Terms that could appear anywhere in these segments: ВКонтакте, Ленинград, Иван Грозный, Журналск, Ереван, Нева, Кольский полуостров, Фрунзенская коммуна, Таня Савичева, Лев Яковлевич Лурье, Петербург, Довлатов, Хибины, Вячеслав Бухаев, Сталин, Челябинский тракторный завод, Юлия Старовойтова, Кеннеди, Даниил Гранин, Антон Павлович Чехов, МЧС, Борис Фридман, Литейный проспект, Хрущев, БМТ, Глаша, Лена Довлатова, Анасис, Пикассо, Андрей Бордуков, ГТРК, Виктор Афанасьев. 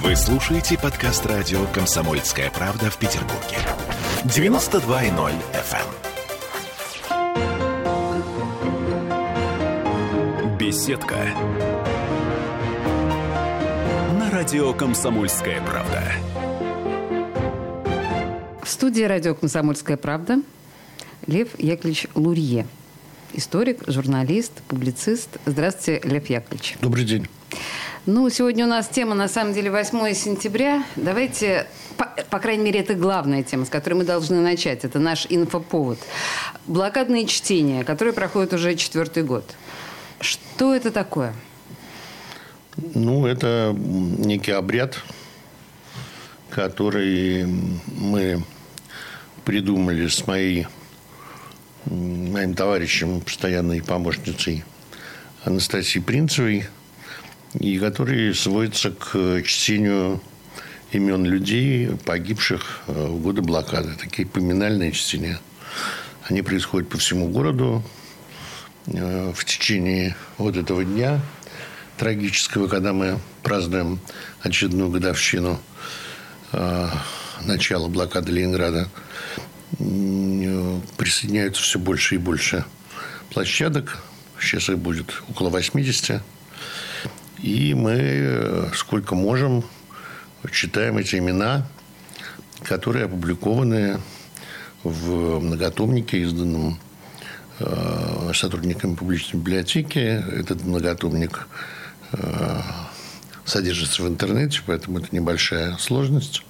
Вы слушаете подкаст радио «Комсомольская правда» в Петербурге. 92.0 FM. Беседка. На радио «Комсомольская правда». В студии радио «Комсомольская правда» Лев Яковлевич Лурье. Историк, журналист, публицист. Здравствуйте, Лев Яковлевич. Добрый день. Ну, сегодня у нас тема, на самом деле, 8 сентября. Давайте, по крайней мере, это главная тема, с которой мы должны начать. Это наш инфоповод. Блокадные чтения, которые проходят уже 4-й год. Что это такое? Ну, это некий обряд, который мы придумали с моим товарищем, постоянной помощницей Анастасией Принцевой, и который сводится к чтению имен людей, погибших в годы блокады. Такие поминальные чтения. Они происходят по всему городу в течение вот этого дня трагического, когда мы празднуем очередную годовщину начала блокады Ленинграда. Присоединяются все больше и больше площадок. Сейчас их будет около 80. И мы, сколько можем, читаем эти имена, которые опубликованы в многотомнике, изданном сотрудниками публичной библиотеки. Этот многотомник содержится в интернете, поэтому это небольшая сложность.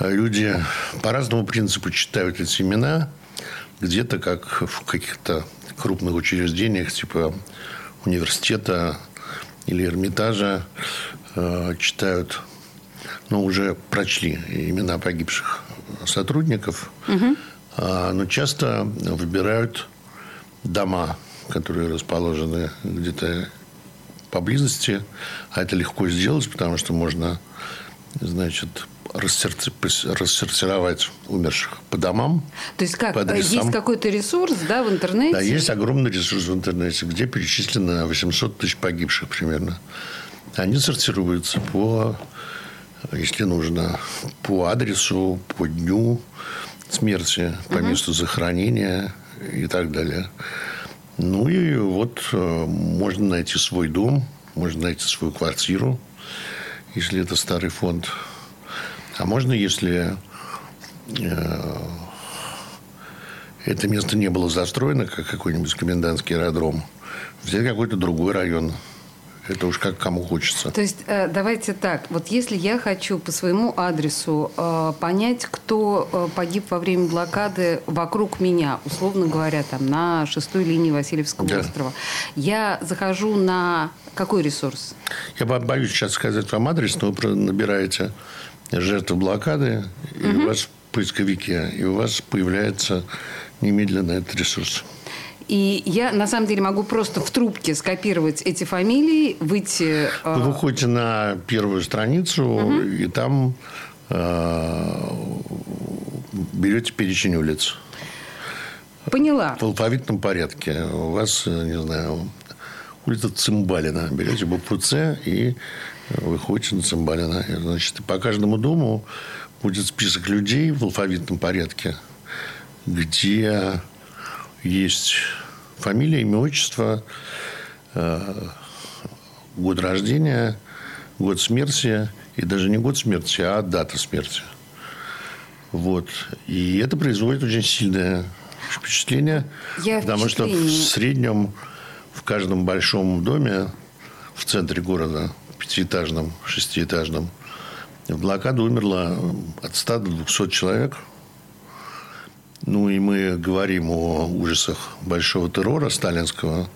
Люди по разному принципу читают эти имена. Где-то, как в каких-то крупных учреждениях, типа университета или Эрмитажа, читают, но уже прочли имена погибших сотрудников. Угу. Но часто выбирают дома, которые расположены где-то поблизости. А это легко сделать, потому что можно, рассортировать умерших по домам. То есть как? Есть какой-то ресурс, да, в интернете? Да, есть огромный ресурс в интернете, где перечислено 800 тысяч погибших примерно. Они сортируются по, если нужно, по адресу, по дню смерти, по месту захоронения и так далее. Ну и вот можно найти свой дом, можно найти свою квартиру, если это старый фонд. А можно, если это место не было застроено, как какой-нибудь комендантский аэродром, взять какой-то другой район. Это уж как кому хочется. То есть, давайте так. Вот если я хочу по своему адресу понять, кто погиб во время блокады вокруг меня, условно говоря, там, на 6-й линии Васильевского острова, я захожу на какой ресурс? Я боюсь сейчас сказать вам адрес, но вы набираете жертвы блокады, и у вас в поисковике, и у вас появляется немедленно этот ресурс. И я, на самом деле, могу просто в трубке скопировать эти фамилии, выйти... Вы выходите на первую страницу, и там берете перечень улиц. Поняла. В алфавитном порядке. У вас, не знаю, улица Цымбалина. Берете букву «Ц» и... Выходите на Цымбалина. Значит, по каждому дому будет список людей в алфавитном порядке, где есть фамилия, имя, отчество, год рождения, год смерти. И даже не год смерти, а дата смерти. Вот. И это производит очень сильное впечатление. Потому что в среднем в каждом большом доме в центре города, пятиэтажном, шестиэтажном, в блокаду умерло от 100 до 200 человек. Ну, и мы говорим о ужасах большого террора сталинского,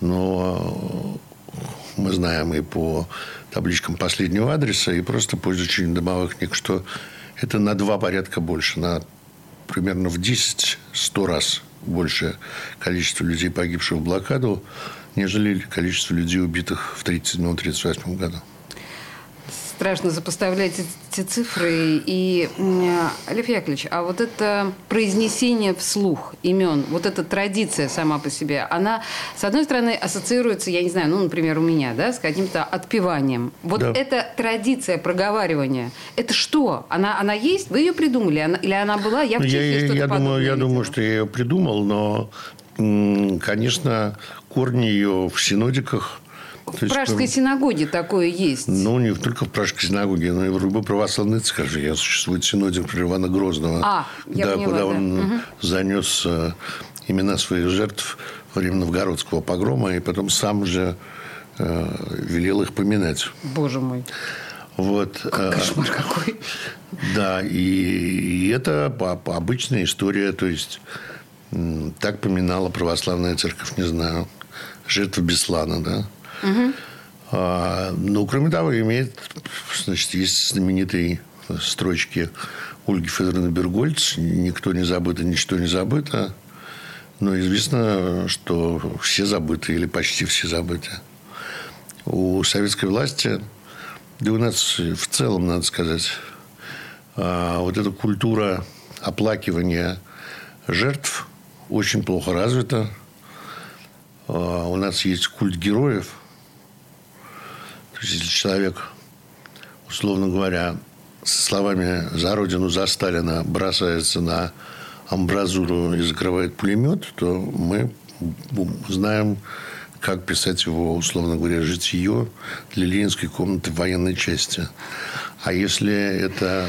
но мы знаем и по табличкам последнего адреса, и просто по изучению домовых книг, что это на 2 порядка больше, на примерно в 10-100 раз больше количество людей, погибших в блокаду, нежели количество людей, убитых в 1937-1938 году. страшно запоставлять эти цифры. И, Лев Яковлевич, а вот это произнесение вслух имен, вот эта традиция сама по себе, она, с одной стороны, ассоциируется, я не знаю, ну, например, у меня, да, с каким-то отпеванием. Вот да. Эта традиция проговаривания, это что? Она есть? Вы ее придумали? Или она была? Я в Чехии что-то подобное. Я думаю, что я ее придумал, но, конечно, корни ее в синодиках. В Пражской синагоге такое есть. Ну, не только в Пражской синагоге, но и в любой православной церкви. Существует синодик про Ивана Грозного, куда он занес имена своих жертв во время новгородского погрома, и потом сам же велел их поминать. Боже мой. Вот. Кошмар какой. Да, и это обычная история. То есть, так поминала православная церковь, не знаю, жертву Беслана, да? Угу. Ну, кроме того, есть знаменитые строчки Ольги Федоровны Бергольц: «Никто не забыто, ничто не забыто». Но известно, что все забыты или почти все забыты. У советской власти, да и у нас в целом, надо сказать, вот эта культура оплакивания жертв очень плохо развита. У нас есть культ героев. То есть, если человек, условно говоря, со словами «За Родину, за Сталина» бросается на амбразуру и закрывает пулемет, то мы знаем, как писать его, условно говоря, житие для Ленинской комнаты военной части. А если это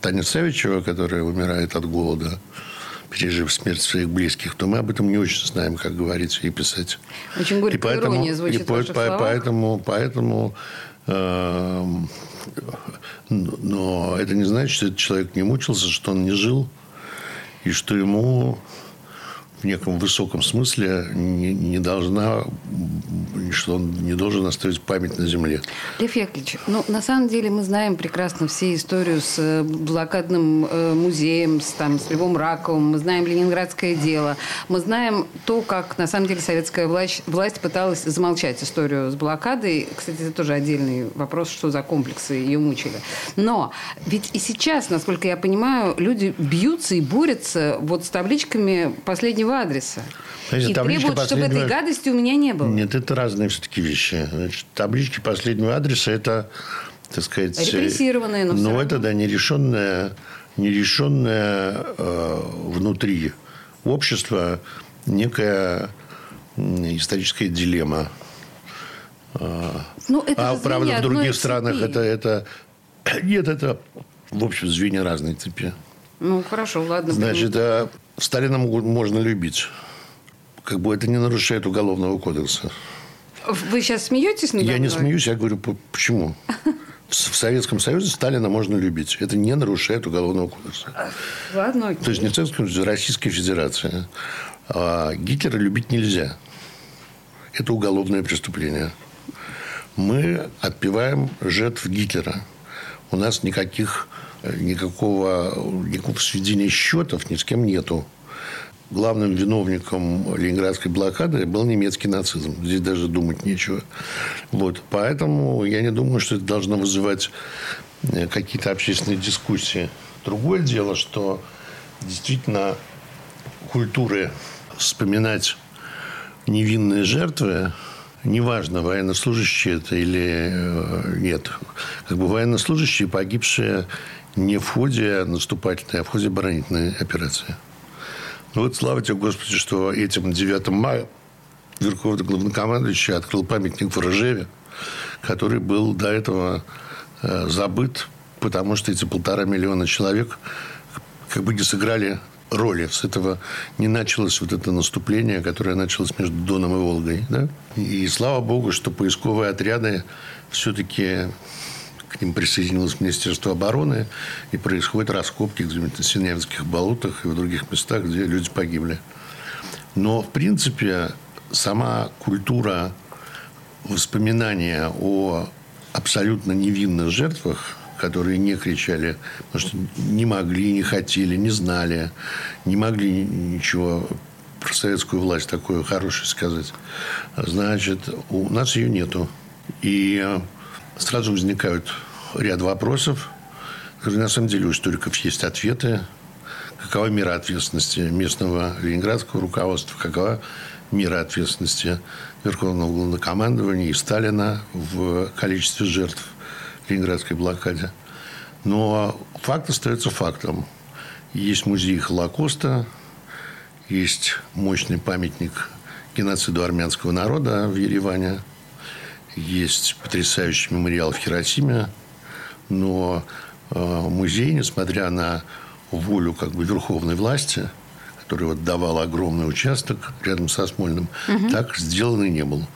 Таня Савичева, которая умирает от голода, пережив смерть своих близких, то мы об этом не очень знаем, как говорить и писать. Очень горькая ирония звучит в ваших словах. Но это не значит, что этот человек не мучился, что он не жил, и что ему в неком высоком смысле что он не должен оставить память на земле. Лев Яковлевич, ну, на самом деле мы знаем прекрасно все историю с блокадным музеем, с Львом Раковым, мы знаем ленинградское дело, мы знаем то, как на самом деле советская власть пыталась замолчать историю с блокадой. Кстати, это тоже отдельный вопрос, что за комплексы ее мучили. Но ведь и сейчас, насколько я понимаю, люди бьются и борются вот с табличками последнего адреса. Значит, и требуют, чтобы этой гадости у меня не было. Нет, это разные все-таки вещи. Значит, таблички последнего адреса – это, так сказать... Репрессированные, но все равно. Но это, да, нерешенное внутри общества некая историческая дилемма. Ну, это правда, в других странах это... Нет, это, в общем, звенья разной цепи. Ну, хорошо, ладно. Значит, Сталина можно любить. Как бы это не нарушает Уголовного кодекса. Вы сейчас смеетесь? Я не смеюсь, я говорю, почему? В Советском Союзе Сталина можно любить. Это не нарушает Уголовного кодекса. Ладно, окей. То есть, не в Советском Союзе, а в Российской Федерации. А Гитлера любить нельзя. Это уголовное преступление. Мы отпеваем жертв Гитлера. У нас никакого сведения счетов ни с кем нету. Главным виновником ленинградской блокады был немецкий нацизм. Здесь даже думать нечего. Вот. Поэтому я не думаю, что это должно вызывать какие-то общественные дискуссии. Другое дело, что действительно культуры вспоминать невинные жертвы, неважно, военнослужащие это или нет, как бы военнослужащие, погибшие не в ходе наступательной, а в ходе оборонительной операции. Ну вот, слава тебе, Господи, что этим 9 мая Верховный главнокомандующий открыл памятник в Ржеве, который был до этого забыт, потому что эти 1,5 миллиона человек как бы не сыграли роли. С этого не началось вот это наступление, которое началось между Доном и Волгой. Да? И слава богу, что поисковые отряды все-таки... К ним присоединилось Министерство обороны, и происходят раскопки где-нибудь на Синявских болотах и в других местах, где люди погибли. Но, в принципе, сама культура воспоминания о абсолютно невинных жертвах, которые не кричали, потому что не могли, не хотели, не знали, не могли ничего про советскую власть такое хорошее сказать, значит, у нас ее нету. И сразу возникают ряд вопросов. На самом деле у историков есть ответы. Какова мера ответственности местного ленинградского руководства, какова мера ответственности Верховного Главнокомандования и Сталина в количестве жертв ленинградской блокады. Но факт остается фактом. Есть музей Холокоста, есть мощный памятник геноциду армянского народа в Ереване, есть потрясающий мемориал в Хиросиме, но музей, несмотря на волю как бы верховной власти, которая вот давала огромный участок рядом со Смольным, так сделано не было.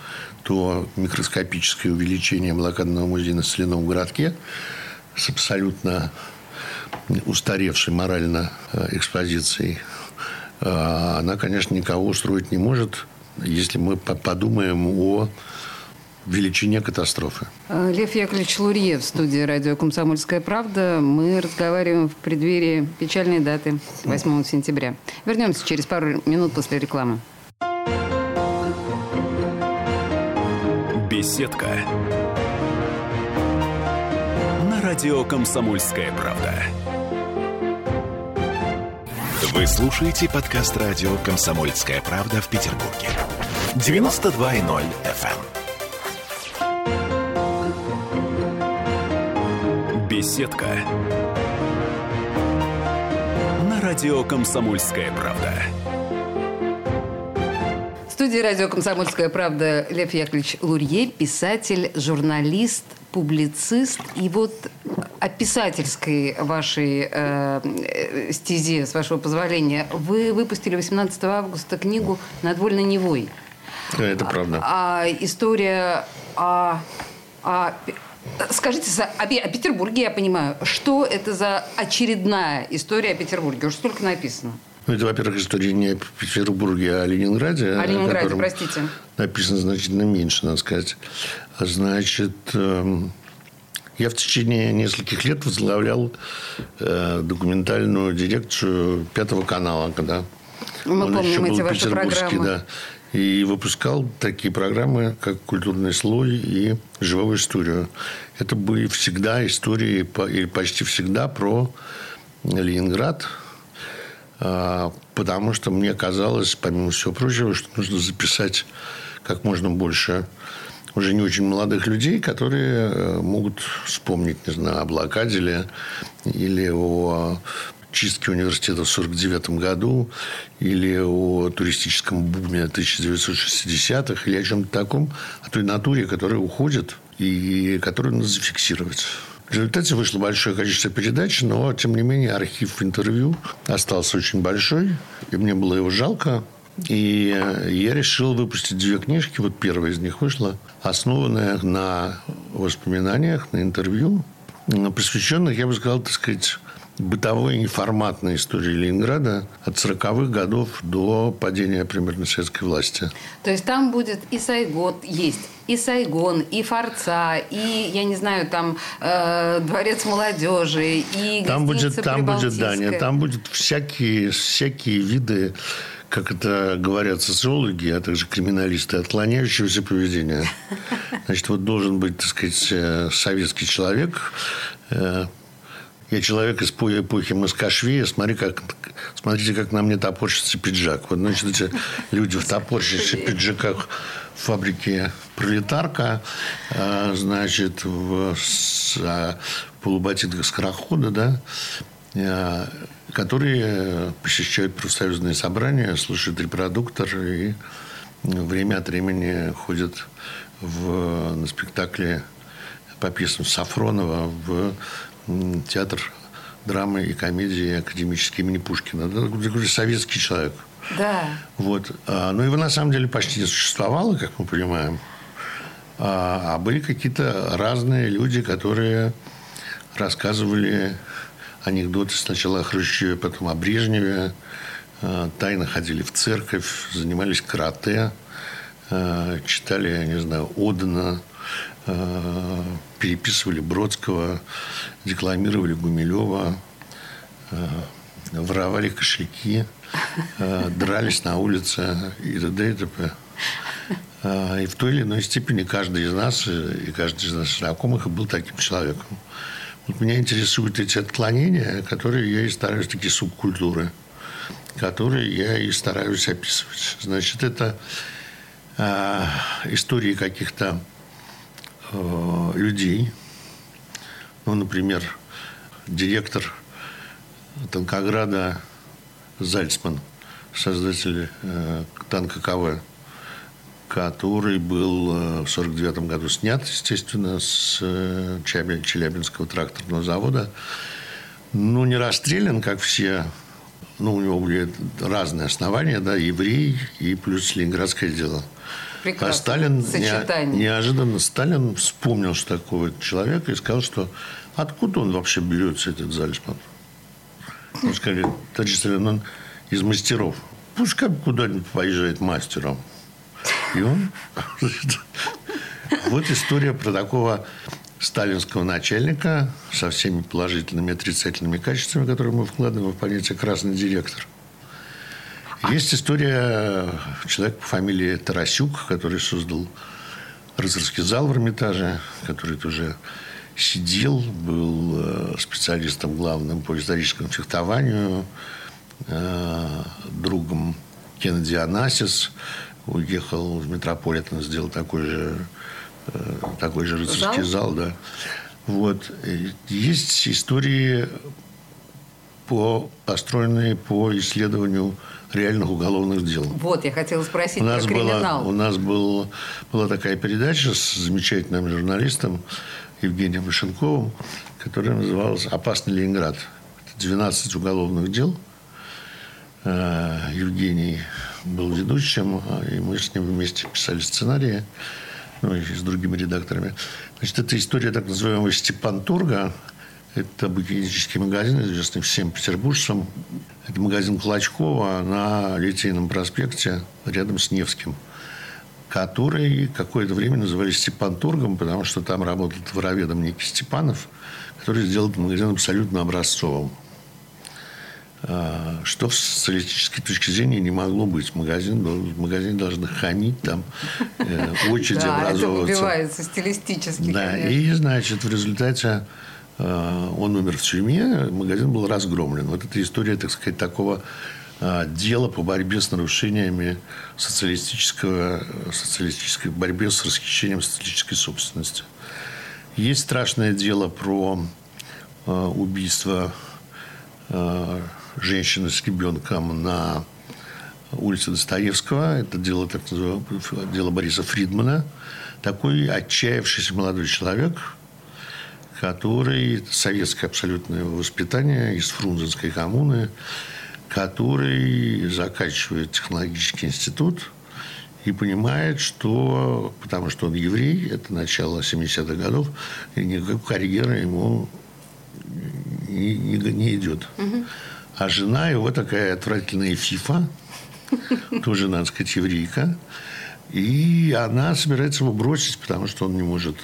То микроскопическое увеличение блокадного музея на Соляном городке с абсолютно устаревшей морально экспозицией, она, конечно, никого устроить не может, если мы подумаем о величине катастрофы. Лев Яковлевич Лурье в студии радио «Комсомольская правда». Мы разговариваем в преддверии печальной даты 8 сентября. Вернемся через пару минут после рекламы. Беседка. На радио «Комсомольская правда». Вы слушаете подкаст радио «Комсомольская правда» в Петербурге. 92.0 FM. Беседка на радио «Комсомольская правда». В студии радио «Комсомольская правда» Лев Яковлевич Лурье, писатель, журналист, публицист. И вот о писательской вашей стезе, с вашего позволения, вы выпустили 18 августа книгу «Над Вольной Невой». Это правда. История о Скажите, о Петербурге, я понимаю, что это за очередная история о Петербурге? Уже столько написано. Это, во-первых, история не о Петербурге, а о Ленинграде. О Ленинграде, простите. Написано значительно меньше, надо сказать. Значит, я в течение нескольких лет возглавлял документальную дирекцию Пятого канала, когда он еще был петербургский, да. И выпускал такие программы, как «Культурный слой» и «Живую историю». Это были всегда истории, или почти всегда, про Ленинград. Потому что мне казалось, помимо всего прочего, что нужно записать как можно больше уже не очень молодых людей, которые могут вспомнить, не знаю, о блокаде или о чистки университета в 1949 году, или о туристическом буме 1960-х, или о чем-то таком, о той натуре, которая уходит и которую надо зафиксировать. В результате вышло большое количество передач, но, тем не менее, архив интервью остался очень большой, и мне было его жалко. И я решил выпустить две книжки, вот первая из них вышла, основанная на воспоминаниях, на интервью, посвященных, я бы сказал, так сказать, бытовой и неформатной истории Ленинграда от 40-х годов до падения примерно советской власти. То есть там будет и Сайгон, и Форца, и, я не знаю, там Дворец молодежи, и гостиница Прибалтийская. Там будут всякие виды, как это говорят социологи, а также криминалисты, отклоняющегося поведения. Значит, вот должен быть, так сказать, советский человек. Я человек из эпохи Москашвея, смотрите, как на мне топорщится пиджак. Вот, значит, эти люди в топорщащихся пиджаках в фабрике «Пролетарка», значит, в полуботинках «Скорохода», да, которые посещают профсоюзные собрания, слушают репродуктор и время от времени ходят на спектакли по пьесам Сафронова в театр драмы и комедии академические имени Пушкина. Это советский человек. Да. Вот. Но его на самом деле почти не существовало, как мы понимаем. А были какие-то разные люди, которые рассказывали анекдоты сначала о Хрущеве, потом о Брежневе. Тайно ходили в церковь, занимались карате, читали, я не знаю, Одена, переписывали Бродского, декламировали Гумилева, воровали кошельки, дрались на улице и т.д. и т.п. И в той или иной степени каждый из нас и каждый из наших знакомых был таким человеком. Вот меня интересуют эти отклонения, которые я и стараюсь, такие субкультуры, которые я и стараюсь описывать. Значит, это истории каких-то людей. Ну, например, директор Танкограда Зальцман, создатель танка КВ, который был в 1949 году снят, естественно, с Челябинского тракторного завода. Ну, не расстрелян, как все. Ну, у него были разные основания, да, еврей и плюс ленинградское дело. Прекрасное сочетание. Неожиданно Сталин вспомнил, что такого человека, и сказал, что откуда он вообще берется, этот Зальцман? Он сказал, товарищ Сталин, он из мастеров. Пускай куда-нибудь поезжает мастером. И он... Вот история про такого сталинского начальника со всеми положительными и отрицательными качествами, которые мы вкладываем в понятие «красный директор». Есть история человека по фамилии Тарасюк, который создал рыцарский зал в Эрмитаже, который тоже сидел, был специалистом главным по историческому фехтованию, другом Кеннеди Анасис, уехал в Метрополитен, сделал такой же рыцарский зал, да. Вот. Есть истории, построенные по исследованию реальных уголовных дел. Вот, я хотела спросить про криминал. У нас была такая передача с замечательным журналистом Евгением Вишенковым, которая называлась «Опасный Ленинград». 12 уголовных дел. Евгений был ведущим, и мы с ним вместе писали сценарии, ну, и с другими редакторами. Значит, это история так называемого Степан Турга. Это букинистический магазин, известный всем петербуржцам. Это магазин Клочкова на Литейном проспекте рядом с Невским, который какое-то время называли Степан Тургом, потому что там работал вороведом некий Степанов, который сделал этот магазин абсолютно образцовым. Что с социалистической точки зрения не могло быть. Магазин должен хамить, там очереди образовываться. Это убивается стилистически. Да, и, значит, в результате он умер в тюрьме, магазин был разгромлен. Вот эта история, так сказать, такого дела по борьбе с нарушениями социалистической борьбе с расхищением социалистической собственности. Есть страшное дело про убийство женщины с ребенком на улице Достоевского. Это дело, так называемое, дело Бориса Фридмана. Такой отчаявшийся молодой человек, который советское абсолютное воспитание из Фрунзенской коммуны, который заканчивает технологический институт и понимает, что, потому что он еврей, это начало 70-х годов, и никакой карьеры ему не идет. Угу. А жена его такая отвратительная фифа, тоже, надо сказать, еврейка. И она собирается его бросить, потому что он не может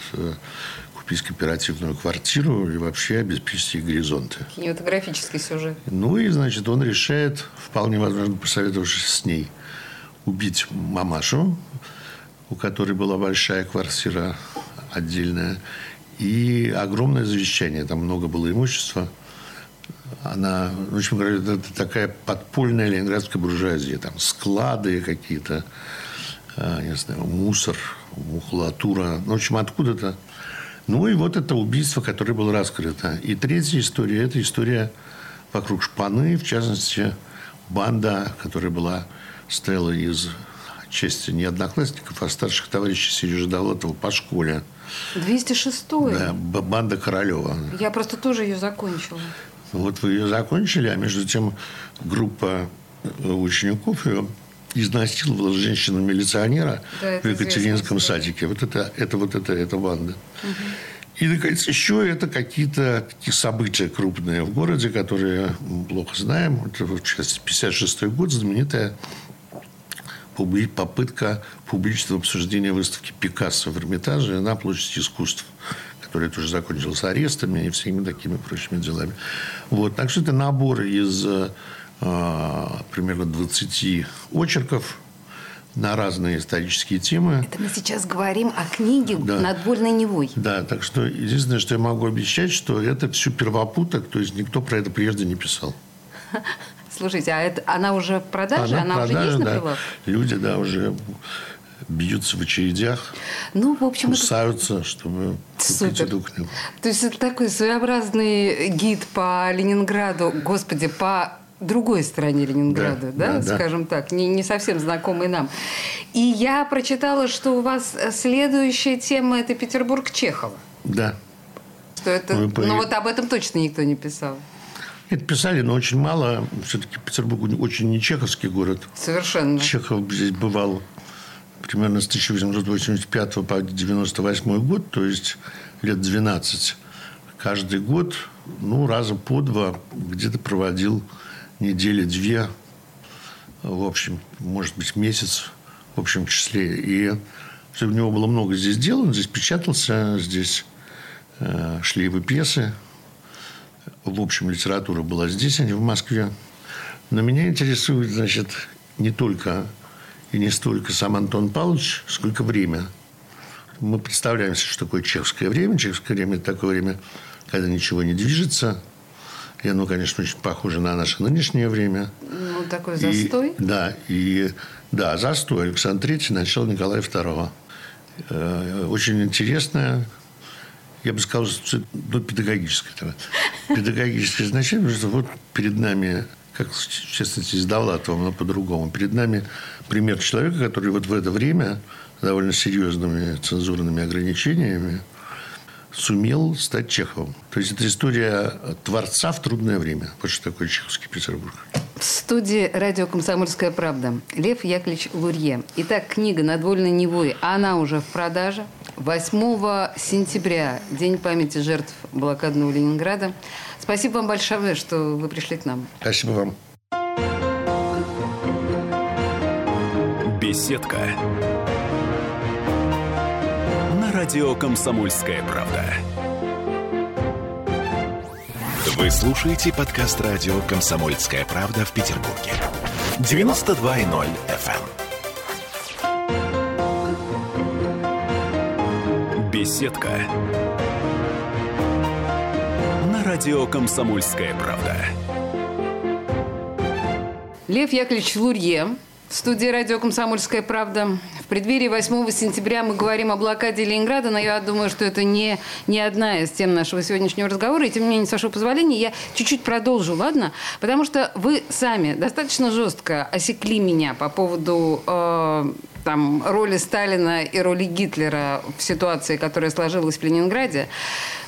купить кооперативную квартиру и вообще обеспечить их горизонты. Кинематографический сюжет. Ну и, значит, он решает, вполне возможно, посоветовавшись с ней, убить мамашу, у которой была большая квартира отдельная, и огромное завещание, там много было имущества. Она, в общем, говорит, это такая подпольная ленинградская буржуазия. Там склады какие-то, не знаю, мусор, макулатура. В общем, откуда-то. Ну, и вот это убийство, которое было раскрыто. И третья история – это история вокруг Шпаны. В частности, банда, которая была, стояла из части не одноклассников, а старших товарищей Сережи Долотова по школе. 206-й. Да, банда Королева. Я просто тоже ее закончила. Вот вы ее закончили, а между тем группа учеников ее изнасиловала женщину-милиционера, да, в Екатерининском садике. Вот это банда. Угу. И, наконец, еще это какие-то такие события крупные в городе, которые мы плохо знаем. Это, в частности, 1956 год, знаменитая попытка публичного обсуждения выставки Пикассо в Эрмитаже на площади искусств, которая тоже закончилась арестами и всеми такими прочими делами. Вот. Так что это набор из примерно 20 очерков на разные исторические темы. Это мы сейчас говорим о книге «Надвольной Невой». Да, так что единственное, что я могу обещать, что это все первопуток, то есть никто про это прежде не писал. Слушайте, а это, она уже в продаже? Она уже есть на прилавках? Люди, уже бьются в очередях, кусаются, чтобы купить эту книгу. То есть это такой своеобразный гид по Ленинграду, по другой стороне Ленинграда, так, не совсем знакомый нам. И я прочитала, что у вас следующая тема – это Петербург Чехова. Да. Что это, об этом точно никто не писал. Это писали, но очень мало. Все-таки Петербург очень не чеховский город. Совершенно. Чехов здесь бывал примерно с 1885 по 1998 год, то есть лет 12. Каждый год, раза по два где-то проводил недели две, в общем, может быть, месяц в общем числе. И у него было много здесь дел, он здесь печатался, здесь шли его пьесы. В общем, литература была здесь, а не в Москве. Но меня интересует, не только и не столько сам Антон Павлович, сколько время. Мы представляем себе, что такое чеховское время. Чеховское время – это такое время, когда ничего не движется. И оно, конечно, очень похоже на наше нынешнее время. Такой застой. Застой. Александр III, начало Николая II. Очень интересное. Я бы сказал, что это педагогическое. Педагогическое значение, потому что перед нами, как, в частности, с Довлатовым, но по-другому, перед нами пример человека, который в это время довольно серьезными цензурными ограничениями сумел стать Чеховым. То есть это история творца в трудное время. Вот что такое чеховский Петербург. В студии радио «Комсомольская правда» Лев Яковлевич Лурье. Итак, книга «Надвольной Невы», она уже в продаже. 8 сентября, День памяти жертв блокадного Ленинграда. Спасибо вам большое, что вы пришли к нам. Спасибо вам. Беседка. На радио «Комсомольская правда». Вы слушаете подкаст радио «Комсомольская правда» в Петербурге. 92.0 FM. Беседка. На радио «Комсомольская правда». Лев Яковлевич Лурье. В студии радио «Комсомольская правда». В преддверии 8 сентября мы говорим о блокаде Ленинграда, но я думаю, что это не одна из тем нашего сегодняшнего разговора. И тем не менее, с вашего позволения, я чуть-чуть продолжу, ладно? Потому что вы сами достаточно жестко осекли меня по поводу роли Сталина и роли Гитлера в ситуации, которая сложилась в Ленинграде.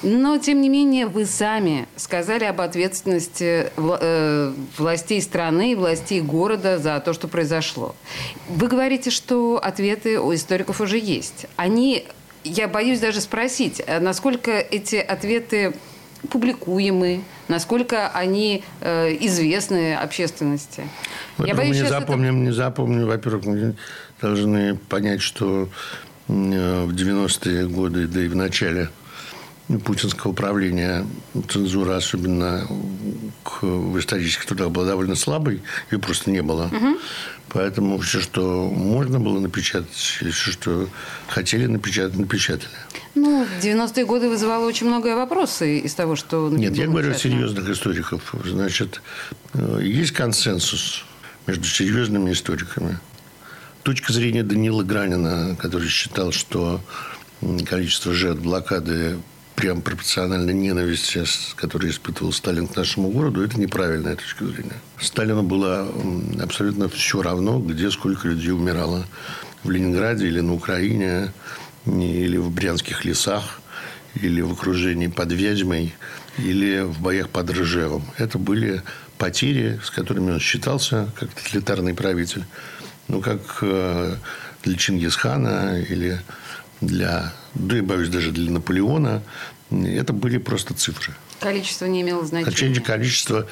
Но, тем не менее, вы сами сказали об ответственности властей страны и властей города за то, что произошло. Вы говорите, что ответы у историков уже есть. Я боюсь даже спросить, насколько эти ответы публикуемы, насколько они известны общественности. Я боюсь, не запомним. Во-первых, мы должны понять, что в 90-е годы, да и в начале путинского правления цензура, особенно в исторических трудах, была довольно слабой, ее просто не было. Угу. Поэтому все, что можно было напечатать, все, что хотели напечатать, напечатали. 90-е годы вызывало очень много вопросов из того, что... Нет, я говорю о серьезных историков. Есть консенсус между серьезными историками. Точка зрения Даниила Гранина, который считал, что количество жертв блокады прям пропорционально ненависти, которую испытывал Сталин к нашему городу, это неправильная точка зрения. Сталину было абсолютно все равно, где сколько людей умирало. В Ленинграде или на Украине, или в Брянских лесах, или в окружении под Вязьмой, или в боях под Ржевом. Это были потери, с которыми он считался как тоталитарный правитель. Как для Чингисхана или для Наполеона, это были просто цифры. Количество не имело значения. Количество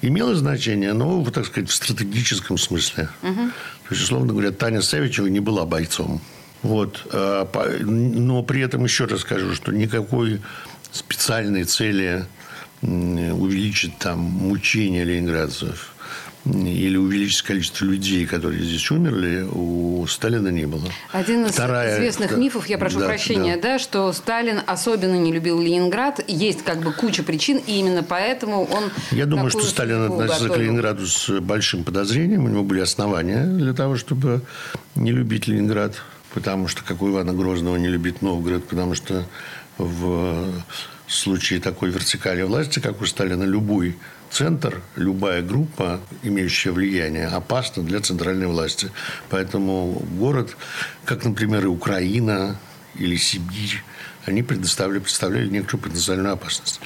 имело значение, но, в стратегическом смысле. Угу. То есть, условно говоря, Таня Савичева не была бойцом. Но при этом еще раз скажу, что никакой специальной цели увеличить мучения ленинградцев или увеличить количество людей, которые здесь умерли, у Сталина не было. Один из известных мифов, я прошу прощения, да, что Сталин особенно не любил Ленинград. Есть как бы куча причин, и именно поэтому он... Я думаю, что Сталин относился к Ленинграду с большим подозрением. У него были основания для того, чтобы не любить Ленинград. Потому что, как у Ивана Грозного, не любит Новгород. Потому что в случае такой вертикали власти, как у Сталина, любой центр, любая группа, имеющая влияние, опасна для центральной власти. Поэтому город, как, например, и Украина или Сибирь, они представляли некоторую потенциальную опасность.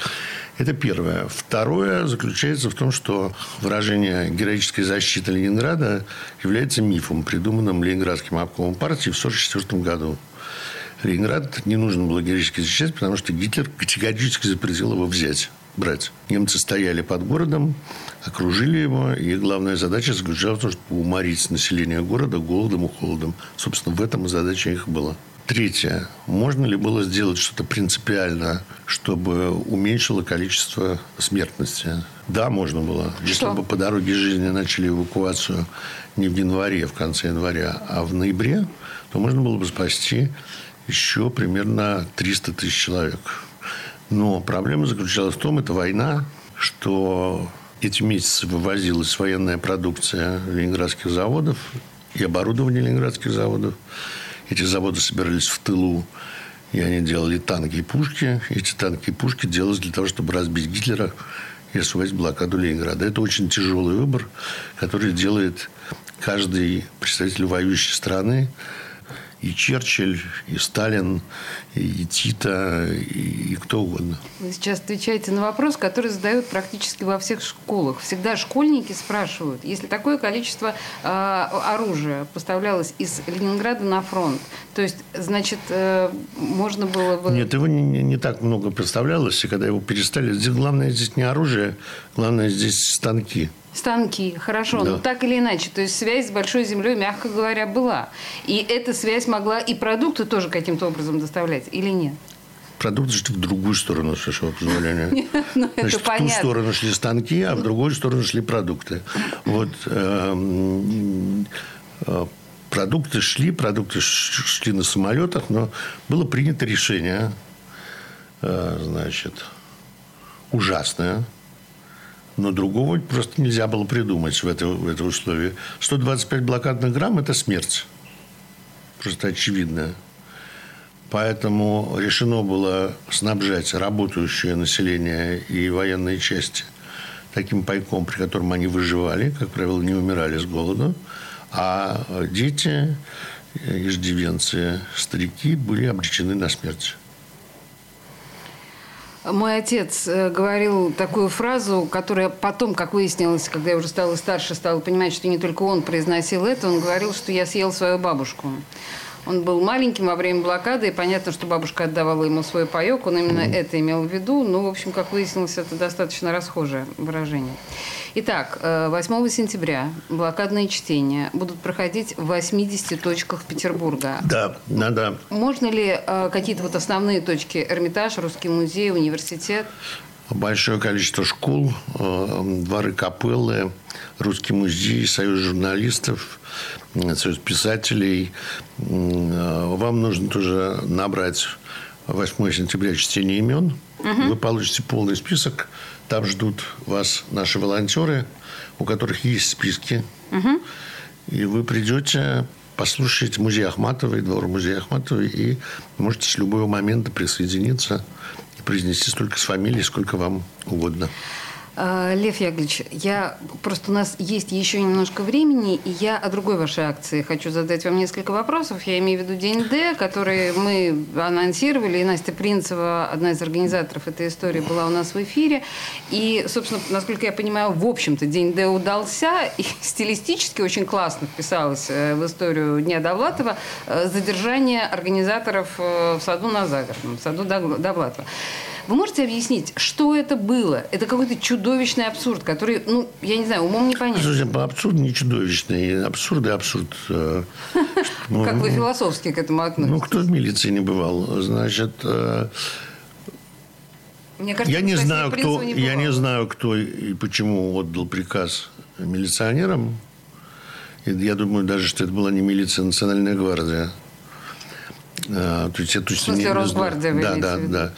Это первое. Второе заключается в том, что выражение «героической защиты Ленинграда» является мифом, придуманным Ленинградским обкомом партии в 1944 году. Ленинград не нужно было героически защищать, потому что Гитлер категорически запретил его брать. Немцы стояли под городом, окружили его, и главная задача заключалась в том, чтобы уморить население города голодом и холодом. Собственно, в этом и задача их была. Третье. Можно ли было сделать что-то принципиально, чтобы уменьшило количество смертности? Да, можно было. Если бы по дороге жизни начали эвакуацию не в январе, в конце января, а в ноябре, то можно было бы спасти еще примерно 300 тысяч человек. Но проблема заключалась в том, это война, что эти месяцы вывозилась военная продукция ленинградских заводов и оборудование ленинградских заводов. Эти заводы собирались в тылу, и они делали танки и пушки. Эти танки и пушки делались для того, чтобы разбить Гитлера и освободить блокаду Ленинграда. Это очень тяжелый выбор, который делает каждый представитель воюющей страны. И Черчилль, и Сталин, и Тита, и кто угодно. Вы сейчас отвечаете на вопрос, который задают практически во всех школах. Всегда школьники спрашивают, если такое количество оружия поставлялось из Ленинграда на фронт, то есть, значит, можно было бы... Нет, его не так много поставлялось, и когда его перестали... Здесь, главное здесь не оружие, главное здесь станки. Станки, хорошо, да. Но так или иначе. То есть связь с Большой землей, мягко говоря, была. И эта связь могла и продукты тоже каким-то образом доставлять, или нет? Продукты шли в другую сторону, с вашего позволения. Значит, в ту сторону шли станки, а в другую сторону шли продукты. Вот продукты шли на самолетах, но было принято решение, значит, ужасное. Но другого просто нельзя было придумать в это условие. 125 блокадных грамм – это смерть. Просто очевидно. Поэтому решено было снабжать работающее население и военные части таким пайком, при котором они выживали, как правило, не умирали с голоду. А дети, иждивенцы, старики были обречены на смерть. Мой отец говорил такую фразу, которая потом, как выяснилось, когда я уже стала старше, стала понимать, что не только он произносил это. Он говорил, что я съел свою бабушку. Он был маленьким во время блокады, и понятно, что бабушка отдавала ему свой паёк. Он именно это имел в виду. Но, в общем, как выяснилось, это достаточно расхожее выражение. Итак, 8 сентября блокадные чтения будут проходить в 80 точках Петербурга. Да. Можно ли какие-то вот основные точки? Эрмитаж, Русский музей, университет? Большое количество школ, дворы капеллы, Русский музей, Союз журналистов, Союз писателей. Вам нужно тоже набрать 8 сентября чтение имен. Вы получите полный список. Там ждут вас наши волонтеры, у которых есть списки. И вы придете послушать музей Ахматовой, двор музея Ахматовой, и можете с любого момента присоединиться и произнести столько с фамилией, сколько вам угодно. Лев Яковлевич, просто у нас есть еще немножко времени, и я о другой вашей акции хочу задать вам несколько вопросов. Я имею в виду День Д, который мы анонсировали, и Настя Принцева, одна из организаторов этой истории, была у нас в эфире. И, собственно, насколько я понимаю, в общем-то, День Д удался, и стилистически очень классно вписалось в историю Дня Довлатова задержание организаторов в саду на Загородном, в саду Довлатова. Вы можете объяснить, что это было? Это какой-то чудовищный абсурд, который, я не знаю, умом не понятен. Слушайте, абсурд не чудовищный. Абсурд и абсурд. Как вы философски к этому относитесь? Кто в милиции не бывал? Значит, я не знаю, кто и почему отдал приказ милиционером. И я думаю даже, что это была не милиция, а Национальная гвардия. То есть я точно не знаю. Росгвардия, вы имеете в виду? Да.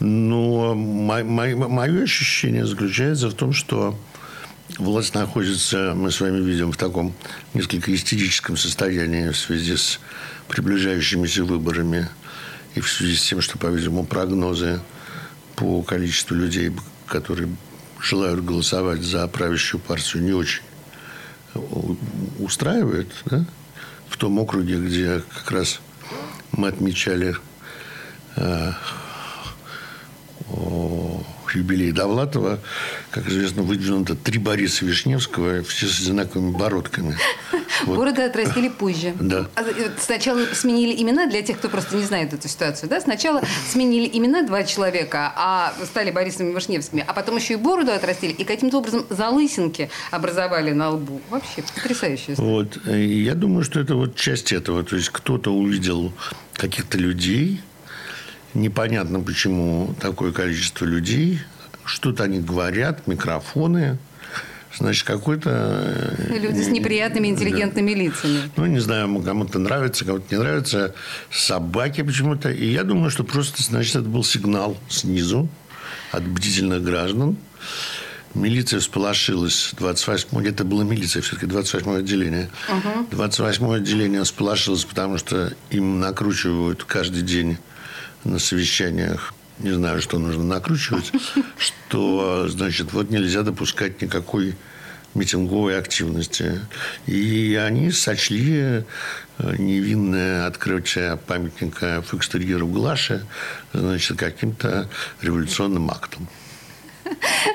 Но мое ощущение заключается в том, что власть находится, мы с вами видим, в таком несколько истерическом состоянии в связи с приближающимися выборами и в связи с тем, что, по-видимому, прогнозы по количеству людей, которые желают голосовать за правящую партию, не очень устраивают, да? В том округе, где как раз мы отмечали юбилей Довлатова, как известно, выдвинуто 3 Бориса Вишневского, все с одинаковыми бородками. Вот. Бороды отрастили позже. Да. Сначала сменили имена, для тех, кто просто не знает эту ситуацию. Да? Сначала сменили имена 2 человека, а стали Борисами Вишневскими, а потом еще и бороду отрастили, и каким-то образом залысинки образовали на лбу. Вообще потрясающе. Вот. Я думаю, что это вот часть этого. То есть кто-то увидел каких-то людей, непонятно, почему такое количество людей. Что-то они говорят, микрофоны. Значит, какой-то... Люди с неприятными, интеллигентными лицами. Ну, не знаю, кому-то нравится, кому-то не нравится. Собаки почему-то. И я думаю, что просто, значит, это был сигнал снизу от бдительных граждан. Милиция всполошилась. 28-е, это была милиция все-таки, 28-е отделение. 28-е отделение всполошилось, потому что им накручивают каждый день на совещаниях, не знаю, что нужно накручивать, что, значит, вот нельзя допускать никакой митинговой активности. И они сочли невинное открытие памятника в экстерьеру Глаши, значит, каким-то революционным актом.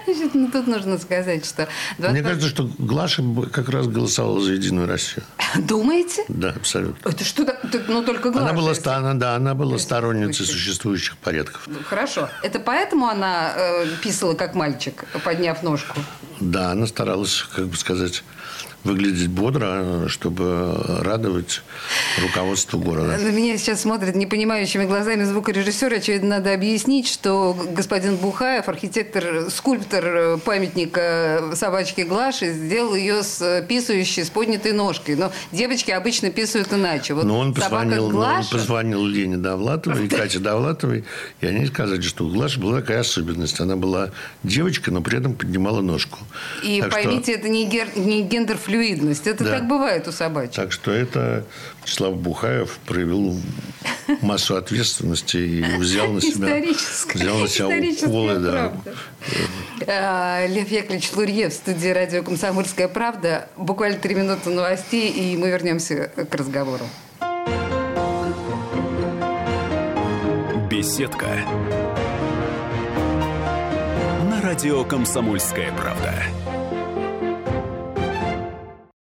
Значит, ну тут нужно сказать, что... 20... Мне кажется, что Глаша как раз голосовала за «Единую Россию». Думаете? Да, абсолютно. Это что такое? Ну, только Глаша. Она была, если... она была сторонницей существующих порядков. Хорошо. Это поэтому она писала как мальчик, подняв ножку? Да, она старалась, как бы сказать... выглядеть бодро, чтобы радовать руководство города. На меня сейчас смотрят непонимающими глазами звукорежиссер. Очевидно, надо объяснить, что господин Бухаев, архитектор, скульптор памятника собачки Глаши, сделал ее с писающей, с поднятой ножкой. Но девочки обычно писают иначе. Вот. Но он позвонил, Лене Довлатовой и Кате Довлатовой, и они сказали, что у Глаши была такая особенность. Она была девочкой, но при этом поднимала ножку. И так поймите, что... это не гендерфлюидность. Это да. Так бывает у собачек. Так что это Вячеслав Бухаев проявил массу ответственности и взял на себя уколы. Да. Лев Яковлевич Лурье в студии радио «Комсомольская правда». Буквально 3 минуты новостей, и мы вернемся к разговору. Беседка на радио «Комсомольская правда».